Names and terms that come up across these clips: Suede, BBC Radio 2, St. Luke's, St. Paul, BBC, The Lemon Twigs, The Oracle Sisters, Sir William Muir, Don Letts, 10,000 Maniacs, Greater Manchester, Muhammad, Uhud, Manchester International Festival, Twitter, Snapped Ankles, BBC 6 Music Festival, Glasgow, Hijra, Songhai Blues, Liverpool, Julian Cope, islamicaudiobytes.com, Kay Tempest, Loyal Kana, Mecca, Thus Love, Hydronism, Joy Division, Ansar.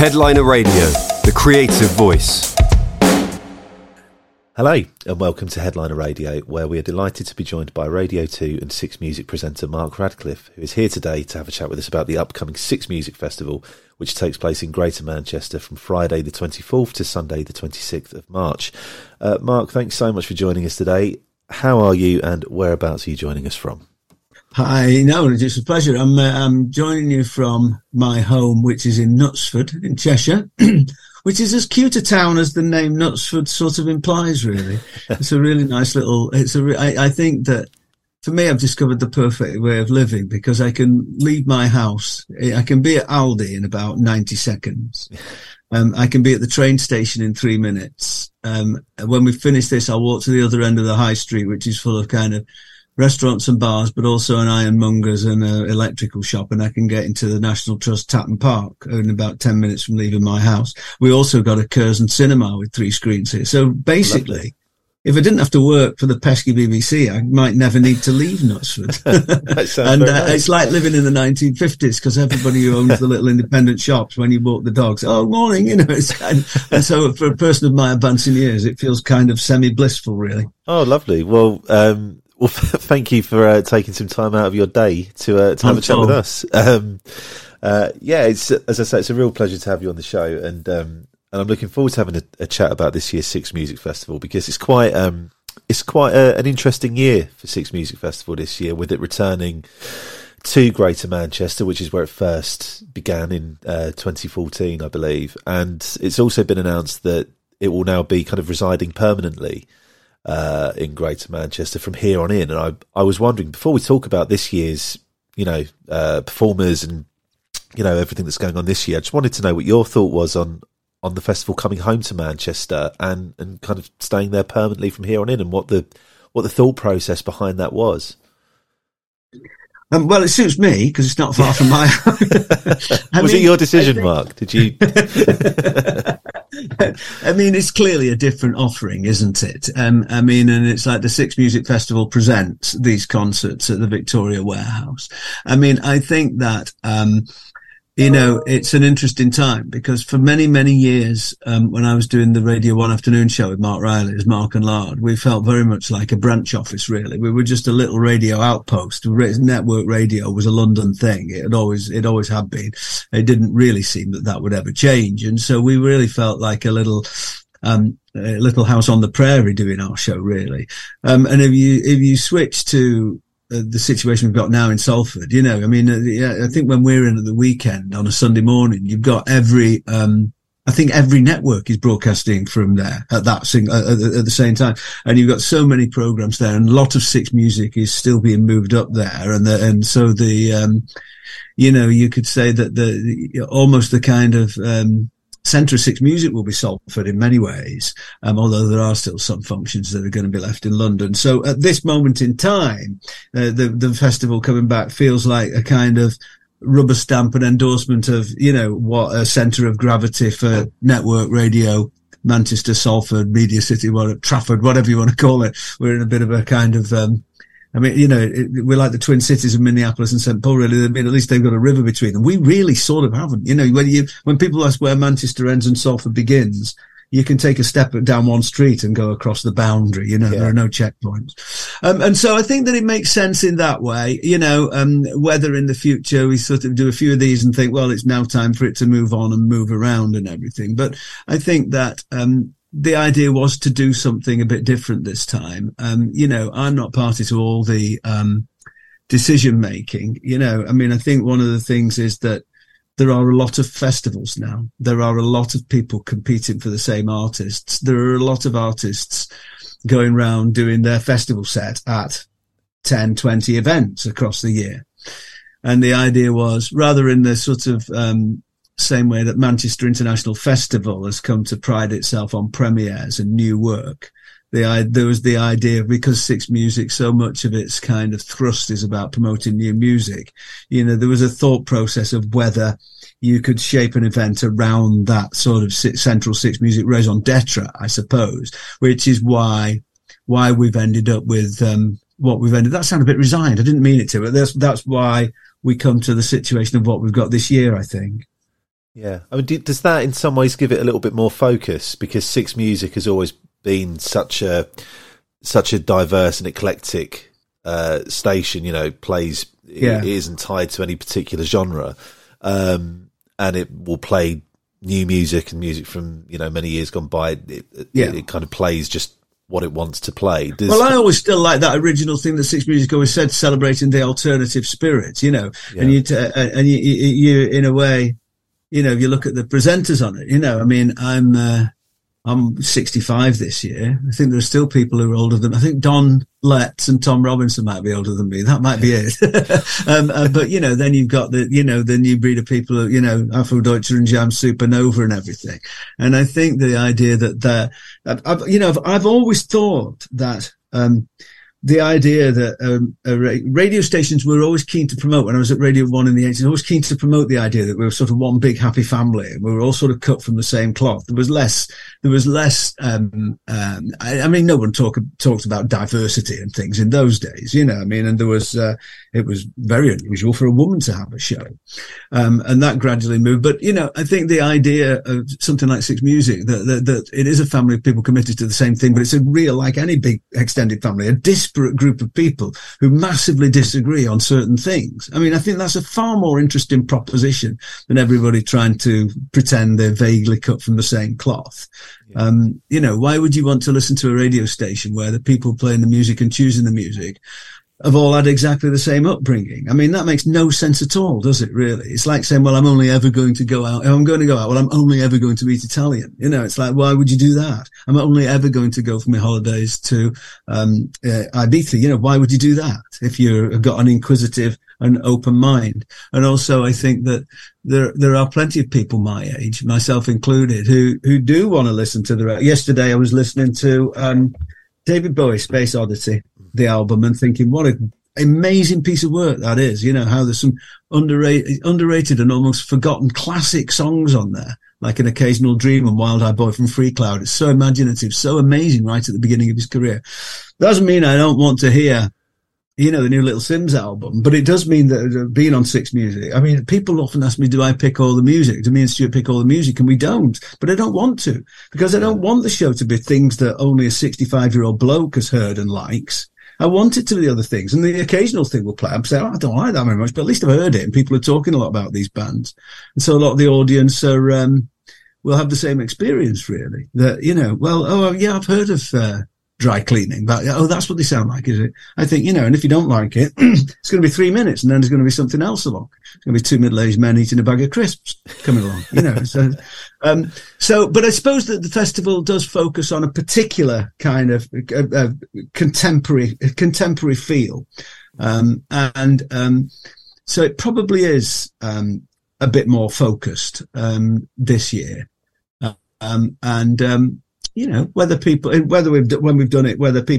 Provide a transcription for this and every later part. Headliner Radio, the creative voice. Hello and welcome to Headliner Radio, where we are delighted to be joined by Radio 2 and 6 Music presenter Mark Radcliffe, who is here today to have a chat with us about the upcoming 6 Music Festival, which takes place in Greater Manchester from Friday the 24th to Sunday the 26th of March. Mark, thanks so much for joining us today. How are you and whereabouts are you joining us from? Hi, no, it's a pleasure. I'm joining you from my home, which is in Knutsford in Cheshire, which is as cute a town as the name Knutsford sort of implies, really. It's a really nice little, I think that for me, I've discovered the perfect way of living because I can leave my house. I can be at Aldi in about 90 seconds. I can be at the train station in 3 minutes. When we finish this, I'll walk to the other end of the high street, which is full of kind of restaurants and bars, but also an ironmonger's and an electrical shop, and I can get into the National Trust Tatton Park in about 10 minutes from leaving my house. We also got a Curzon Cinema with 3 screens here. So basically, lovely. If I didn't have to work for the pesky BBC, I might never need to leave Knutsford. And nice. It's like living in the 1950s because everybody who owns the little independent shops, when you walk the dogs, oh, morning, you know. And so for a person of my advancing years, it feels kind of semi-blissful, really. Oh, lovely. Well, thank you for taking some time out of your day to have a chat with us. It's, as I say, it's a real pleasure to have you on the show, and I'm looking forward to having a chat about this year's 6 Music Festival because it's quite an interesting year for 6 Music Festival this year, with it returning to Greater Manchester, which is where it first began in 2014, I believe, and it's also been announced that it will now be kind of residing permanently in Greater Manchester from here on in. And I was wondering, before we talk about this year's, performers and, everything that's going on this year, I just wanted to know what your thought was on the festival coming home to Manchester and kind of staying there permanently from here on in, and what the thought process behind that was. Well, it suits me because it's not far from my home. Was it your decision, Mark? Did you? I mean, it's clearly a different offering, isn't it? And it's like the 6 Music Festival presents these concerts at the Victoria Warehouse. I mean, I think that, it's an interesting time because for many, many years, when I was doing the Radio 1 afternoon show with Mark Riley's Mark and Lard, we felt very much like a branch office, really. We were just a little radio outpost. Network radio was a London thing. It always had been. It didn't really seem that would ever change. And so we really felt like a little house on the prairie doing our show, really. And if you switch to the situation we've got now in Salford, I think when we're in at the weekend on a Sunday morning, you've got every network is broadcasting from there at the same time. And you've got so many programs there, and a lot of 6 Music is still being moved up there. And so you could say that the Centre of 6 Music will be Salford in many ways, although there are still some functions that are going to be left in London. So at this moment in time, the festival coming back feels like a kind of rubber stamp and endorsement of, what a centre of gravity for network radio, Manchester, Salford, Media City, Trafford, whatever you want to call it. We're in a bit of a kind of... we're like the twin cities of Minneapolis and St. Paul, really. I mean, at least they've got a river between them. We really sort of haven't. When people ask where Manchester ends and Salford begins, you can take a step down one street and go across the boundary. There are no checkpoints. And so I think that it makes sense in that way, whether in the future we sort of do a few of these and think, well, it's now time for it to move on and move around and everything. But I think that, the idea was to do something a bit different this time. I'm not party to all the decision making. I think one of the things is that there are a lot of festivals now. There are a lot of people competing for the same artists. There are a lot of artists going round doing their festival set at 10, 20 events across the year. And the idea was, rather in the sort of same way that Manchester International Festival has come to pride itself on premieres and new work, there was the idea, because 6 Music, so much of its kind of thrust is about promoting new music, there was a thought process of whether you could shape an event around that sort of central 6 Music raison d'etre, I suppose, which is why we've ended up with what we've ended. That sounded a bit resigned. I didn't mean it to, but that's why we come to the situation of what we've got this year, I think. Yeah. I mean, does that in some ways give it a little bit more focus? Because 6 Music has always been such a diverse and eclectic station, you know, plays. It isn't tied to any particular genre. And it will play new music and music from, you know, many years gone by. It kind of plays just what it wants to play. Well, I always still like that original thing that 6 Music always said, celebrating the alternative spirit, you know, and you in a way, you know, if you look at the presenters on it, you know, I mean, I'm 65 this year. I think there are still people who are older than me. I think Don Letts and Tom Robinson might be older than me. That might be it. But, you know, then you've got the new breed of people, who, you know, Afro-Deutscher and Jam Supernova and everything. And I think the idea I've always thought that, the idea that radio stations were always keen to promote, when I was at Radio 1 in the 80s, always keen to promote the idea that we were sort of one big happy family and we were all sort of cut from the same cloth. There was less, no one talked about diversity and things in those days, you know, I mean, and there was, it was very unusual for a woman to have a show. And that gradually moved. But, you know, I think the idea of something like 6 Music, that it is a family of people committed to the same thing, but it's a real, like any big extended family, a disparate group of people who massively disagree on certain things. I mean, I think that's a far more interesting proposition than everybody trying to pretend they're vaguely cut from the same cloth. Yeah. You know, why would you want to listen to a radio station where the people playing the music and choosing the music have all had exactly the same upbringing? I mean, that makes no sense at all, does it, really? It's like saying, well, I'm only ever going to eat Italian. You know, it's like, why would you do that? I'm only ever going to go for my holidays to Ibiza. You know, why would you do that if you've got an inquisitive and open mind? And also, I think that there are plenty of people my age, myself included, who do want to listen to the... Yesterday, I was listening to David Bowie, Space Oddity, the album, and thinking what an amazing piece of work that is, you know, how there's some underrated and almost forgotten classic songs on there, like An Occasional Dream and Wild Eyed Boy from Free Cloud. It's so imaginative, so amazing right at the beginning of his career. Doesn't mean I don't want to hear, you know, the new Little Sims album, but it does mean that being on 6 Music, I mean, people often ask me, do I pick all the music? Do me and Stuart pick all the music? And we don't, but I don't want to, because I don't want the show to be things that only a 65-year-old bloke has heard and likes. I want it to be the other things, and the occasional thing will play. I'm saying, I don't like that very much, but at least I've heard it, and people are talking a lot about these bands. And so a lot of the audience will have the same experience, really, that, you know, well, oh, yeah, I've heard of dry cleaning, but, oh, that's what they sound like, is it? I think, you know, and if you don't like it, it's going to be 3 minutes, and then there's going to be something else along. It's going to be two middle-aged men eating a bag of crisps coming along, you know. But I suppose that the festival does focus on a particular kind of contemporary feel. So it probably is a bit more focused this year. You know, whether people have enjoyed the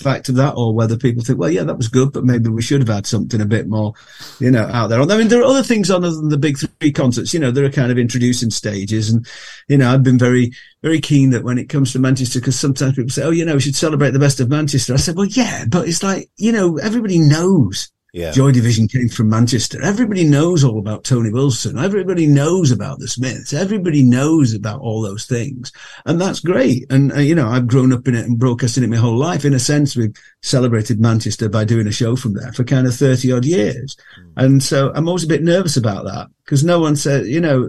fact of that, or whether people think, well, yeah, that was good, but maybe we should have had something a bit more, you know, out there. I mean, there are other things on other than the big three concerts, you know, there are kind of introducing stages. And, you know, I've been very, very keen that when it comes to Manchester, because sometimes people say, oh, you know, we should celebrate the best of Manchester. I said, well, yeah, but it's like, you know, everybody knows. Yeah. Joy Division came from Manchester. Everybody knows all about Tony Wilson. Everybody knows about the Smiths. Everybody knows about all those things. And that's great. And, you know, I've grown up in it and broadcasted it my whole life. In a sense, we've celebrated Manchester by doing a show from there for kind of 30 odd years. And so I'm always a bit nervous about that, because no one said, you know,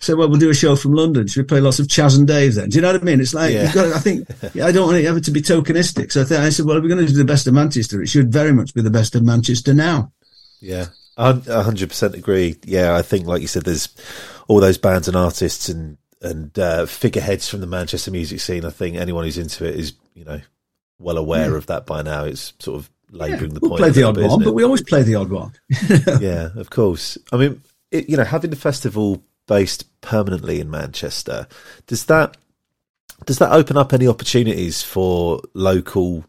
say, well, we'll do a show from London. Should we play lots of Chas and Dave then? Do you know what I mean? It's like, you've got to, I think, I don't want it ever to be tokenistic. So I said, well, if we're going to do the best of Manchester, it should very much be the best of Manchester now. Yeah, I 100% agree. Yeah, I think, like you said, there's all those bands and artists and figureheads from the Manchester music scene. I think anyone who's into it is, you know, well aware of that by now. It's sort of labouring the point. We'll play the odd one, but we always play the odd one. Yeah, of course. I mean, it, you know, having the festival based permanently in Manchester, does that open up any opportunities for local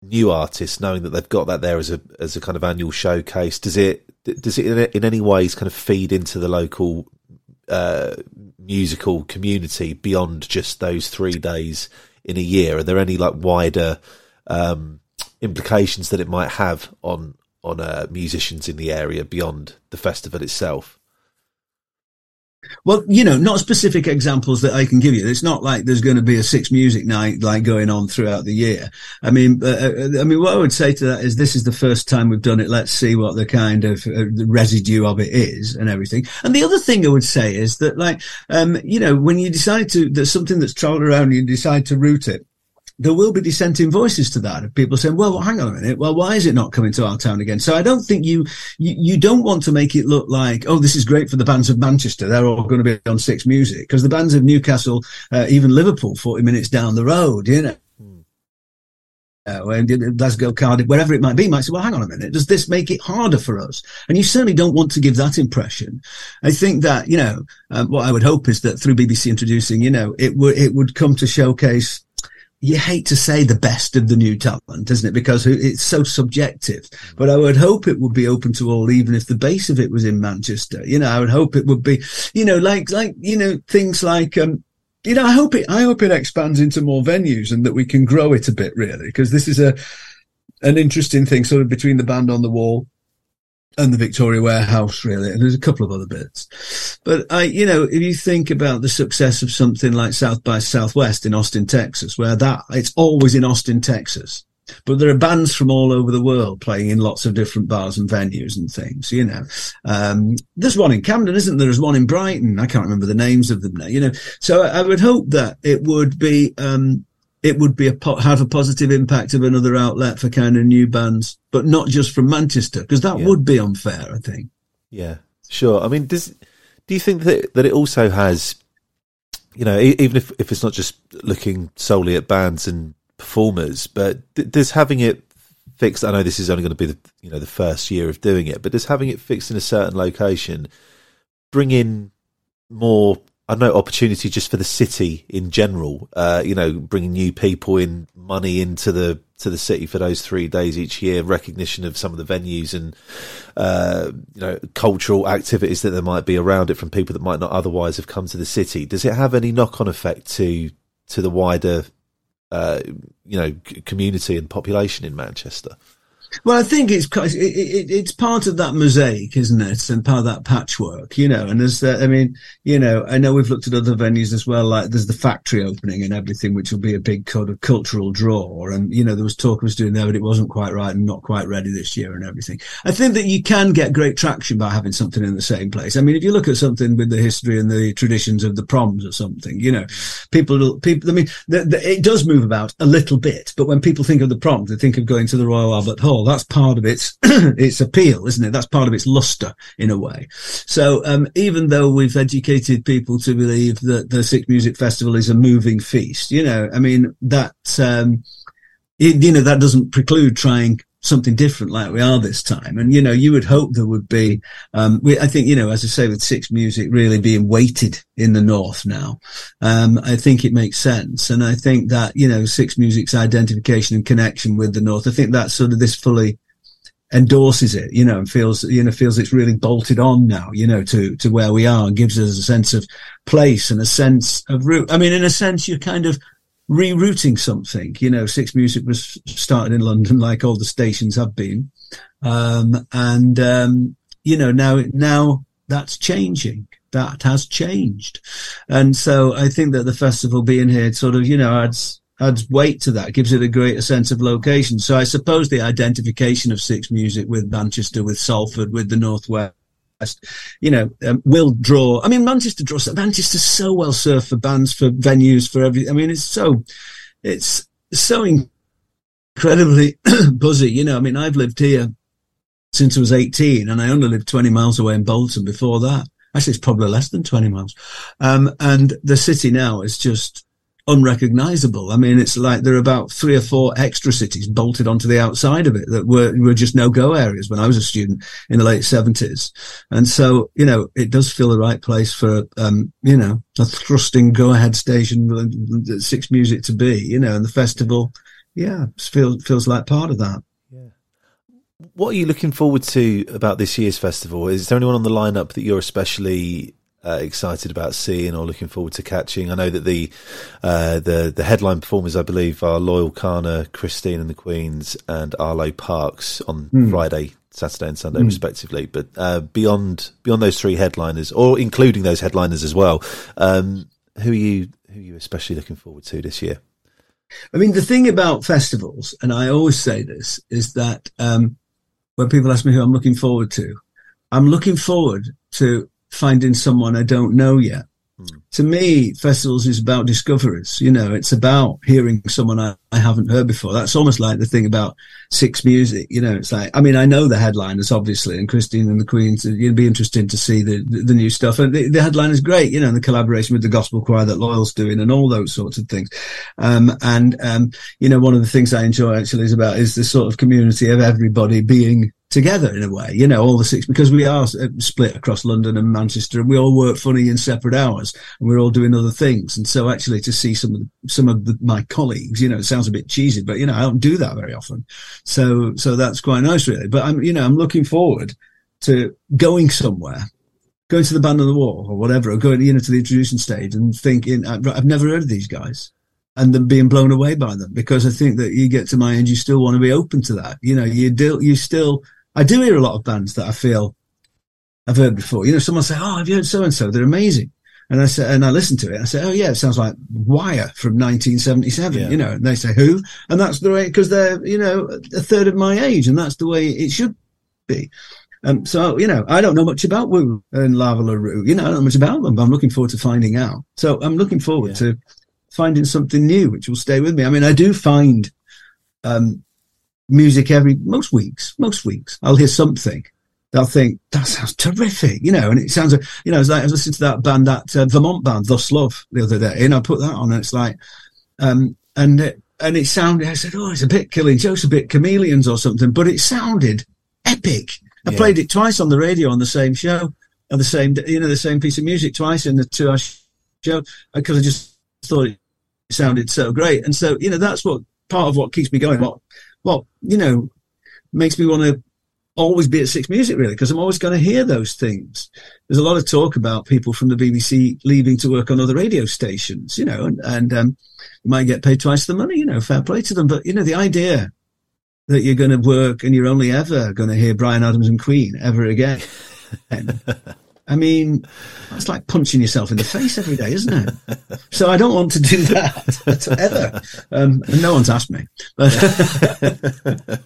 new artists, knowing that they've got that there as a kind of annual showcase? Does it in any ways kind of feed into the local musical community beyond just those 3 days in a year? Are there any like wider implications that it might have on musicians in the area beyond the festival itself? Well, you know, not specific examples that I can give you. It's not like there's going to be a Six Music night like going on throughout the year. I mean, what I would say to that is this is the first time we've done it. Let's see what the kind of the residue of it is and everything. And the other thing I would say is that, like, you know, when you decide to, there's something that's travelled around, you decide to route it. There will be dissenting voices to that of people saying, well, hang on a minute. Well, why is it not coming to our town again? So I don't think you don't want to make it look like, oh, this is great for the bands of Manchester. They're all going to be on Six Music, because the bands of Newcastle, even Liverpool, 40 minutes down the road, you know. Glasgow, Cardiff, wherever it might be, might say, well, hang on a minute, does this make it harder for us? And you certainly don't want to give that impression. I think that, you know, what I would hope is that through BBC introducing, you know, it would come to showcase, you hate to say the best of the new talent, isn't it? Because it's so subjective. But I would hope it would be open to all, even if the base of it was in Manchester. You know, I would hope it would be, you know, like, you know, things like, you know, I hope it expands into more venues and that we can grow it a bit, really, because this is an interesting thing sort of between the Band on the Wall and the Victoria Warehouse, really. And there's a couple of other bits. But I, you know, if you think about the success of something like South by Southwest in Austin, Texas, where it's always in Austin, Texas, but there are bands from all over the world playing in lots of different bars and venues and things, you know. There's one in Camden, isn't there? There's one in Brighton. I can't remember the names of them now, you know. So I would hope that it would have a positive impact of another outlet for kind of new bands, but not just from Manchester, because that would be unfair, I think. Yeah, sure. I mean, do you think that it also has, you know, even if it's not just looking solely at bands and performers, but does having it fixed, I know this is only going to be the, you know, the first year of doing it, but does having it fixed in a certain location bring in more, I know, opportunity just for the city in general, you know, bringing new people in, money into the city for those 3 days each year, recognition of some of the venues and, you know, cultural activities that there might be around it from people that might not otherwise have come to the city. Does it have any knock-on effect to the wider, you know, community and population in Manchester? Well, I think it's part of that mosaic, isn't it? And part of that patchwork, you know, and there's that, I mean, you know, I know we've looked at other venues as well, like there's the factory opening and everything, which will be a big kind of cultural draw. And, you know, there was talk of us doing there, but it wasn't quite right and not quite ready this year and everything. I think that you can get great traction by having something in the same place. I mean, if you look at something with the history and the traditions of the Proms or something, you know, people, I mean, it does move about a little bit, but when people think of the Proms, they think of going to the Royal Albert Hall. That's part of its its appeal, isn't it? That's part of its luster in a way. So even though we've educated people to believe that the Six Music Festival is a moving feast, you know, I mean, that you know, that doesn't preclude trying something different like we are this time. And, you know, you would hope there would be, I think, you know, as I say, with Six Music really being weighted in the north now, I think it makes sense. And I think that, you know, Six Music's identification and connection with the north, I think that sort of this fully endorses it, you know, and feels it's really bolted on now, you know, to where we are, and gives us a sense of place and a sense of root. I mean, in a sense, you're kind of rerouting something, you know. Six Music was started in London, like all the stations have been, you know, now that's changing. That has changed, and so I think that the festival being here sort of, you know, adds weight to that, gives it a greater sense of location. So I suppose the identification of Six Music with Manchester, with Salford, with the Northwest, you know, will draw. I mean, Manchester's so well served for bands, for venues, for everything. I mean, it's so incredibly buzzy, you know. I mean, I've lived here since I was 18, and I only lived 20 miles away in Bolton before that. Actually, it's probably less than 20 miles. And the city now is just unrecognizable. I mean, it's like there are about 3 or 4 extra cities bolted onto the outside of it that were just no-go areas when I was a student in the late 70s. And so, you know, it does feel the right place for, you know, a thrusting go-ahead station, Six Music to be, you know, and the festival, yeah, feels like part of that. Yeah. What are you looking forward to about this year's festival? Is there anyone on the lineup that you're especially excited about seeing or looking forward to catching? I know that the headline performers, I believe, are Loyal Kana, Christine and the Queens, and Arlo Parks on Friday, Saturday and Sunday respectively. But beyond those three headliners, or including those headliners as well, who are you especially looking forward to this year? I mean, the thing about festivals, and I always say this, is that when people ask me who I'm looking forward to, I'm looking forward to finding someone I don't know yet. To me, festivals is about discoveries. You know, it's about hearing someone I haven't heard before. That's almost like the thing about 6 Music. You know, it's like, I mean, I know the headliners, obviously, and Christine and the Queens. It'd be interesting to see the new stuff. And the headliner's great, you know, and the collaboration with the gospel choir that Loyal's doing and all those sorts of things. You know, one of the things I enjoy actually is the sort of community of everybody being together in a way, you know, all the 6, because we are split across London and Manchester, and we all work funny in separate hours, and we're all doing other things. And so actually to see some of my colleagues, you know, it sounds a bit cheesy, but you know, I don't do that very often. So that's quite nice really. But I'm looking forward to going somewhere, going to the Band on the Wall or whatever, or going, you know, to the introduction stage and thinking, I've never heard of these guys. And then being blown away by them, because I think that you get to my age, you still want to be open to that. You know, I do hear a lot of bands that I feel I've heard before. You know, someone say, "Oh, have you heard so and so? They're amazing." And I say, and I listen to it. I say, "Oh yeah, it sounds like Wire from 1977." Yeah. You know, and they say, "Who?" And that's the way, because they're, you know, a third of my age, and that's the way it should be. So, you know, I don't know much about Wu and Lava La Rue. You know, I don't know much about them, but I'm looking forward to finding out. So I'm looking forward to finding something new, which will stay with me. I mean, I do find music most weeks I'll hear something that I'll think, that sounds terrific, you know, and it sounds, you know, it's like I was listening to that band, that Vermont band, Thus Love, the other day, and I put that on, and it's like, and it sounded, I said, oh, it's a bit Killing Joke's, a bit Chameleons or something, but it sounded epic. I played it twice on the radio on the same show, and the same, you know, the same piece of music twice in the 2-hour show, because I just thought it sounded so great. And so, you know, that's what part of what keeps me going, what you know, makes me want to always be at 6 Music really, because I'm always going to hear those things. There's a lot of talk about people from the BBC leaving to work on other radio stations, you know, and you might get paid twice the money, you know, fair play to them, but you know, the idea that you're going to work and you're only ever going to hear Bryan Adams and Queen ever again. I mean, that's like punching yourself in the face every day, isn't it? So I don't want to do that ever. And no one's asked me. But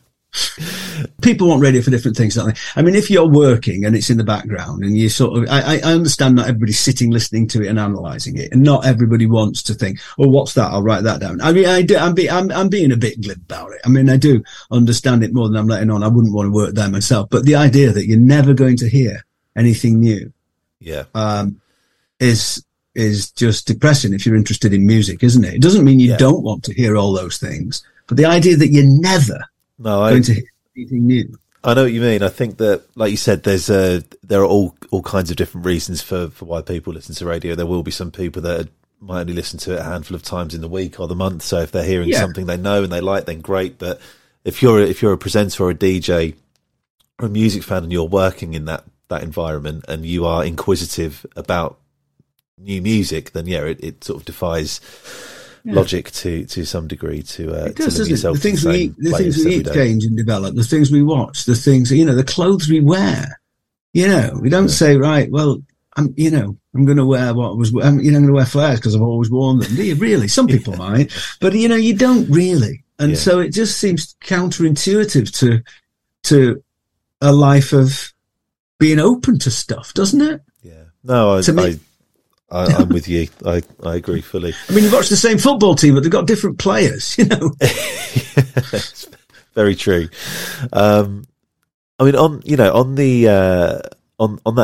people want radio for different things, don't they? I mean, if you're working and it's in the background and you sort of, I understand not everybody's sitting listening to it and analysing it, and not everybody wants to think, oh, what's that? I'll write that down. I mean, I'm being a bit glib about it. I mean, I do understand it more than I'm letting on. I wouldn't want to work there myself. But the idea that you're never going to hear anything new is just depressing if you're interested in music, isn't it? It doesn't mean you don't want to hear all those things, but the idea that you're never going to hear anything new. I know what you mean. I think that, like you said, there are all kinds of different reasons for why people listen to radio. There will be some people that might only listen to it a handful of times in the week or the month, so if they're hearing something they know and they like, then great. But if you're a presenter or a DJ or a music fan and you're working in that environment and you are inquisitive about new music, then it sort of defies logic to some degree to limit yourself. The things we eat change and develop, the things we watch, the things, you know, the clothes we wear, you know, we don't say, right, well, I'm going to wear I'm going to wear flares because I've always worn them. Do you really? Some people might, but you know, you don't really. And so it just seems counterintuitive to a life of being open to stuff, doesn't it? Yeah. No, I'm with you. I agree fully. I mean, you watch the same football team, but they've got different players, you know. It's very true. I mean, on that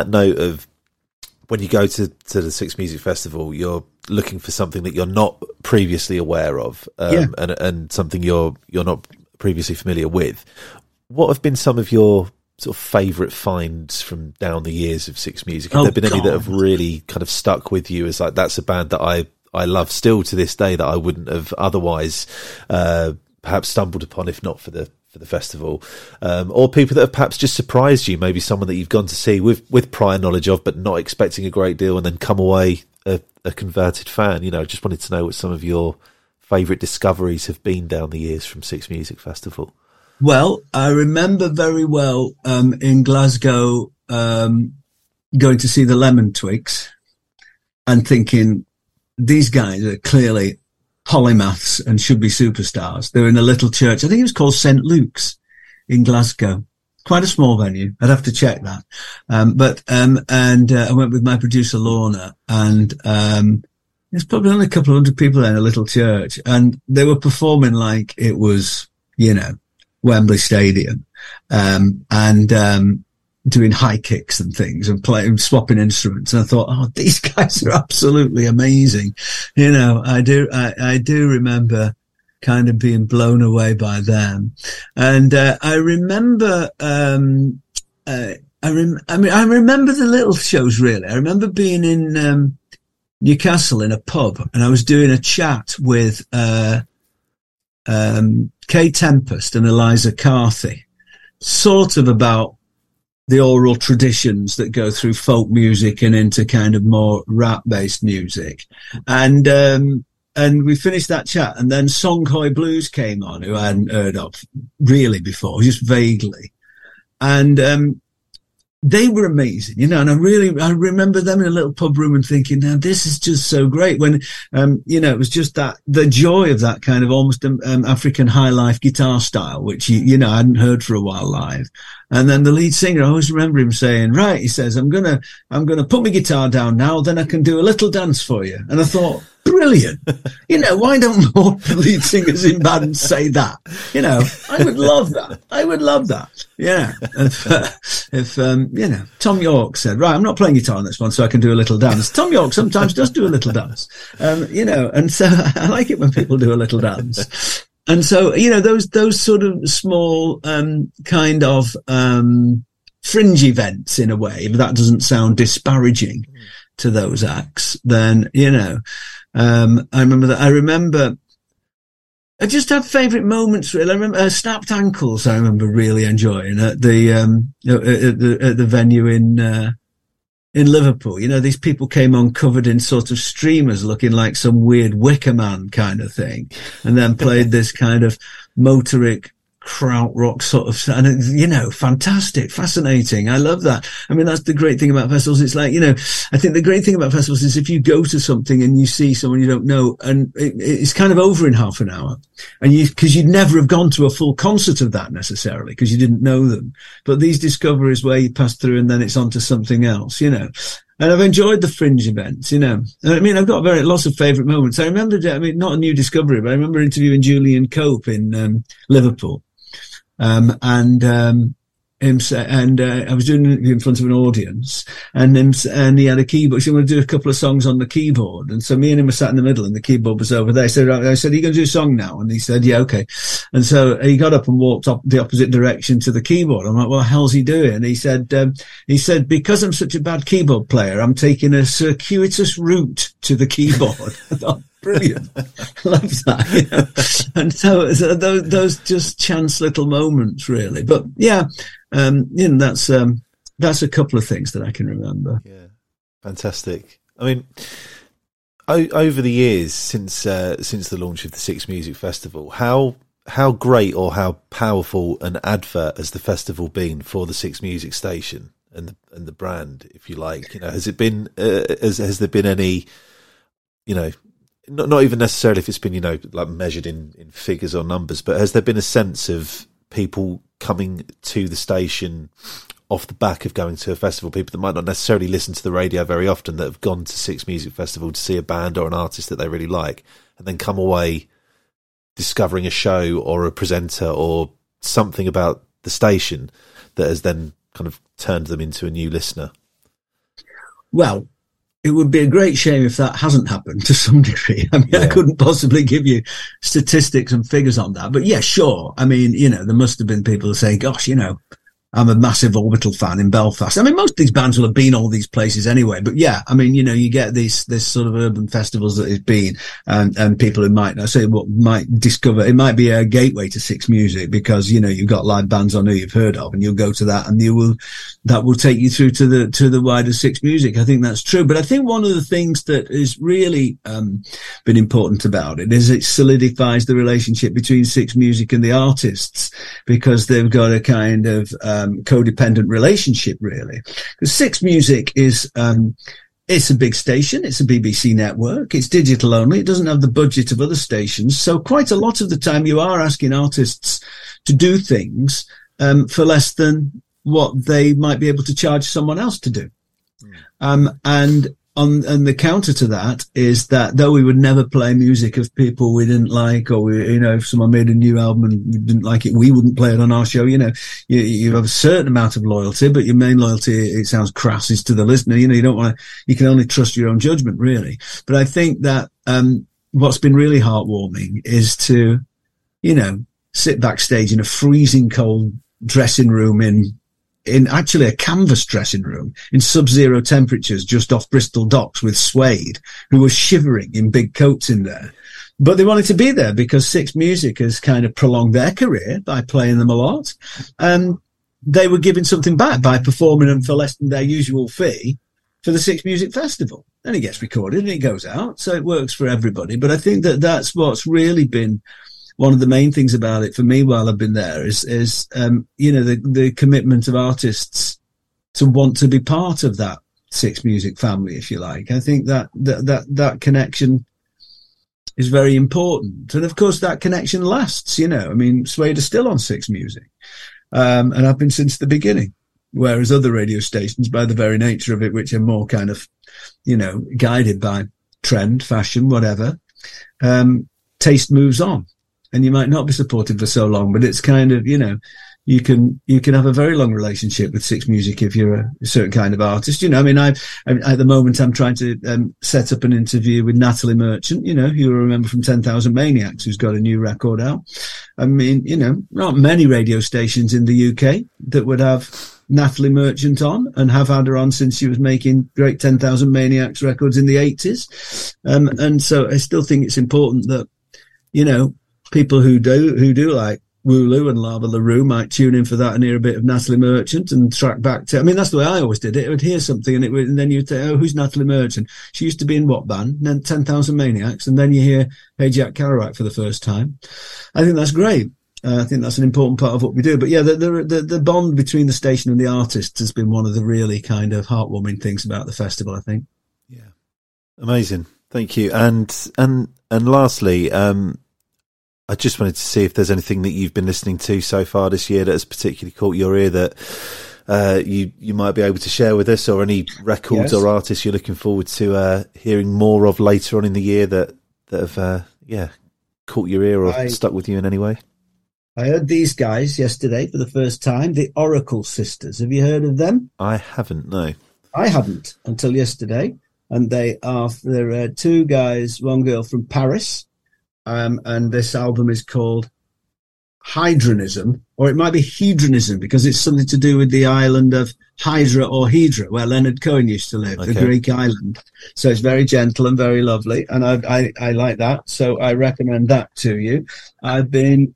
note of when you go to the 6 Music Festival, you're looking for something that you're not previously aware of, and something you're not previously familiar with. What have been some of your sort of favourite finds from down the years of 6 Music? Have there been any that have really kind of stuck with you as like, that's a band that I love still to this day that I wouldn't have otherwise perhaps stumbled upon if not for the festival, or people that have perhaps just surprised you, maybe someone that you've gone to see with prior knowledge of but not expecting a great deal and then come away a converted fan? You know, just wanted to know what some of your favourite discoveries have been down the years from 6 Music Festival. Well, I remember very well in Glasgow going to see the Lemon Twigs and thinking, these guys are clearly polymaths and should be superstars. They're in a little church. I think it was called St. Luke's in Glasgow. Quite a small venue. I'd have to check that. I went with my producer, Lorna, and there's probably only a couple of hundred people in a little church. And they were performing like it was, you know, Wembley Stadium, doing high kicks and things and playing, swapping instruments. And I thought, oh, these guys are absolutely amazing. You know, I do remember kind of being blown away by them. And, I remember the little shows really. I remember being in, Newcastle in a pub, and I was doing a chat with, Kay Tempest and Eliza Carthy, sort of about the oral traditions that go through folk music and into kind of more rap-based music. And we finished that chat, and then Songhai Blues came on, who I hadn't heard of really before, just vaguely. And they were amazing, you know, and I remember them in a little pub room and thinking, now this is just so great, when, you know, it was just that, the joy of that kind of almost African high life guitar style, which, you know, I hadn't heard for a while live. And then the lead singer, I always remember him saying, right, he says, I'm going to put my guitar down now, then I can do a little dance for you. And I thought, brilliant. You know, why don't more lead singers in bands say that? You know, I would love that. Yeah. If you know, Thom Yorke said, right, I'm not playing guitar on this one, so I can do a little dance. Thom Yorke sometimes does do a little dance. You know, and so I like it when people do a little dance. And so, you know, those sort of small, kind of, fringe events in a way, if that doesn't sound disparaging to those acts, then, you know, I remember that. I just had favourite moments, really. I remember Snapped Ankles, I remember really enjoying at the venue in Liverpool. You know, these people came on covered in sort of streamers, looking like some weird Wicker Man kind of thing, and then played this kind of motoric krautrock sort of, and, you know, fantastic, fascinating. I love that. I mean, that's the great thing about festivals. It's like, you know, I think the great thing about festivals is if you go to something and you see someone you don't know, and it's kind of over in half an hour, and because you'd never have gone to a full concert of that necessarily, because you didn't know them. But these discoveries where you pass through and then it's on to something else, you know. And I've enjoyed the fringe events, you know. I mean, I've got lots of favourite moments. I remember, I mean, not a new discovery, but I remember interviewing Julian Cope in Liverpool. I was doing an interview in front of an audience, and he had a keyboard. She wanted to do a couple of songs on the keyboard, and so me and him were sat in the middle, and the keyboard was over there. So I said, "Are you going to do a song now?" And he said, "Yeah, okay." And so he got up and walked up the opposite direction to the keyboard. I'm like, "What the hell's he doing?" And he said, "Because I'm such a bad keyboard player, I'm taking a circuitous route to the keyboard." I thought, brilliant. Love that. You know? And so those just chance little moments, really. But yeah, you know, that's a couple of things that I can remember. Yeah, fantastic. I mean, over the years since the launch of the 6 Music Festival, how great or how powerful an advert has the festival been for the 6 Music Station and the brand, if you like? You know, has it been? Has there been any? You know. Not even necessarily if it's been, you know, like measured in figures or numbers, but has there been a sense of people coming to the station off the back of going to a festival, people that might not necessarily listen to the radio very often that have gone to 6 Music Festival to see a band or an artist that they really like, and then come away discovering a show or a presenter or something about the station that has then kind of turned them into a new listener? Well, it would be a great shame if that hasn't happened to some degree. I mean, yeah. I couldn't possibly give you statistics and figures on that, but yeah, sure. I mean, you know, there must have been people who say, gosh, you know, I'm a massive Orbital fan in Belfast. I mean, most of these bands will have been all these places anyway, but yeah, I mean, you know, you get these, this sort of urban festivals that it's been, and people who might not say what might discover, it might be a gateway to 6 Music because, you know, you've got live bands on who you've heard of and you'll go to that and you will, that will take you through to the wider 6 Music. I think that's true. But I think one of the things that is really, been important about it is it solidifies the relationship between 6 Music and the artists because they've got a kind of, codependent relationship, really. Because 6 Music is, it's a big station. It's a BBC network. It's digital only. It doesn't have the budget of other stations. So quite a lot of the time you are asking artists to do things, for less than what they might be able to charge someone else to do. Yeah. And the counter to that is that though we would never play music of people we didn't like, or we, you know, if someone made a new album and we didn't like it, we wouldn't play it on our show. You know, you have a certain amount of loyalty, but your main loyalty, it sounds crass, is to the listener. You know, you don't want to, you can only trust your own judgment, really. But I think that, what's been really heartwarming is to, you know, sit backstage in a freezing cold dressing room in actually a canvas dressing room in sub-zero temperatures just off Bristol docks with Suede, who were shivering in big coats in there. But they wanted to be there because 6 Music has kind of prolonged their career by playing them a lot. And they were giving something back by performing them for less than their usual fee for the 6 Music Festival. And it gets recorded and it goes out. So it works for everybody. But I think that that's what's really been one of the main things about it for me while I've been there is, you know, the commitment of artists to want to be part of that 6 Music family, if you like. I think that connection is very important. And of course that connection lasts, you know, I mean, Suede is still on 6 Music. And I've been since the beginning. Whereas other radio stations, by the very nature of it, which are more kind of, you know, guided by trend, fashion, whatever, taste moves on. And you might not be supported for so long, but it's kind of, you know, you can have a very long relationship with 6 Music if you're a certain kind of artist. You know, I mean, at the moment I'm trying to set up an interview with Natalie Merchant, you know, who you'll remember from 10,000 Maniacs, who's got a new record out. I mean, you know, not many radio stations in the UK that would have Natalie Merchant on and have had her on since she was making great 10,000 Maniacs records in the 80s. And so I still think it's important that, you know, people who do like Wu and Lava La Rue might tune in for that and hear a bit of Natalie Merchant and track back to, I mean, that's the way I always did it. I would hear something and it would, and then you'd say, oh, who's Natalie Merchant? She used to be in what band? And then 10,000 Maniacs. And then you hear Hey Jack Kerouac for the first time. I think that's great. I think that's an important part of what we do. But yeah, the bond between the station and the artist has been one of the really kind of heartwarming things about the festival, I think. Yeah. Amazing. Thank you. And lastly, I just wanted to see if there's anything that you've been listening to so far this year that has particularly caught your ear that you might be able to share with us, or any records or artists you're looking forward to hearing more of later on in the year that have caught your ear or stuck with you in any way. I heard these guys yesterday for the first time, the Oracle Sisters. Have you heard of them? I haven't, no. I hadn't until yesterday. And there are two guys, one girl from Paris. And this album is called Hydronism, or it might be Hedonism, because it's something to do with the island of Hydra or Hedra, where Leonard Cohen used to live, The Greek island. So it's very gentle and very lovely, and I like that. So I recommend that to you. I've been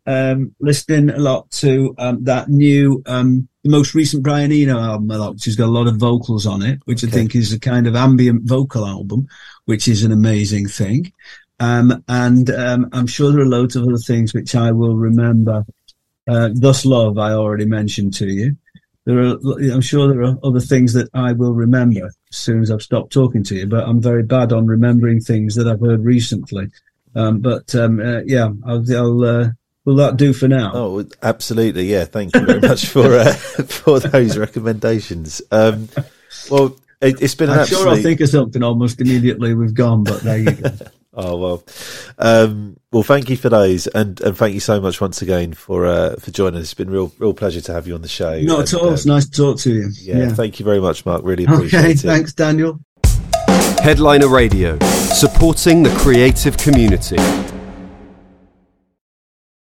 listening a lot to that new, the most recent Brian Eno album a lot, which has got a lot of vocals on it, which I think is a kind of ambient vocal album, which is an amazing thing. And I'm sure there are loads of other things which I will remember. Thus Love, I already mentioned to you. I'm sure there are other things that I will remember as soon as I've stopped talking to you, but I'm very bad on remembering things that I've heard recently. Will that do for now? Oh, absolutely. Yeah. Thank you very much for those recommendations. Well, it's been an absolute... I'm sure I'll think of something almost immediately we've gone, but there you go. Oh, well, thank you for those. And thank you so much once again for joining us. It's been a real pleasure to have you on the show. Not at all. It's nice to talk to you. Yeah. Thank you very much, Mark. Really appreciate it. Okay, thanks, Daniel. Headliner Radio, supporting the creative community.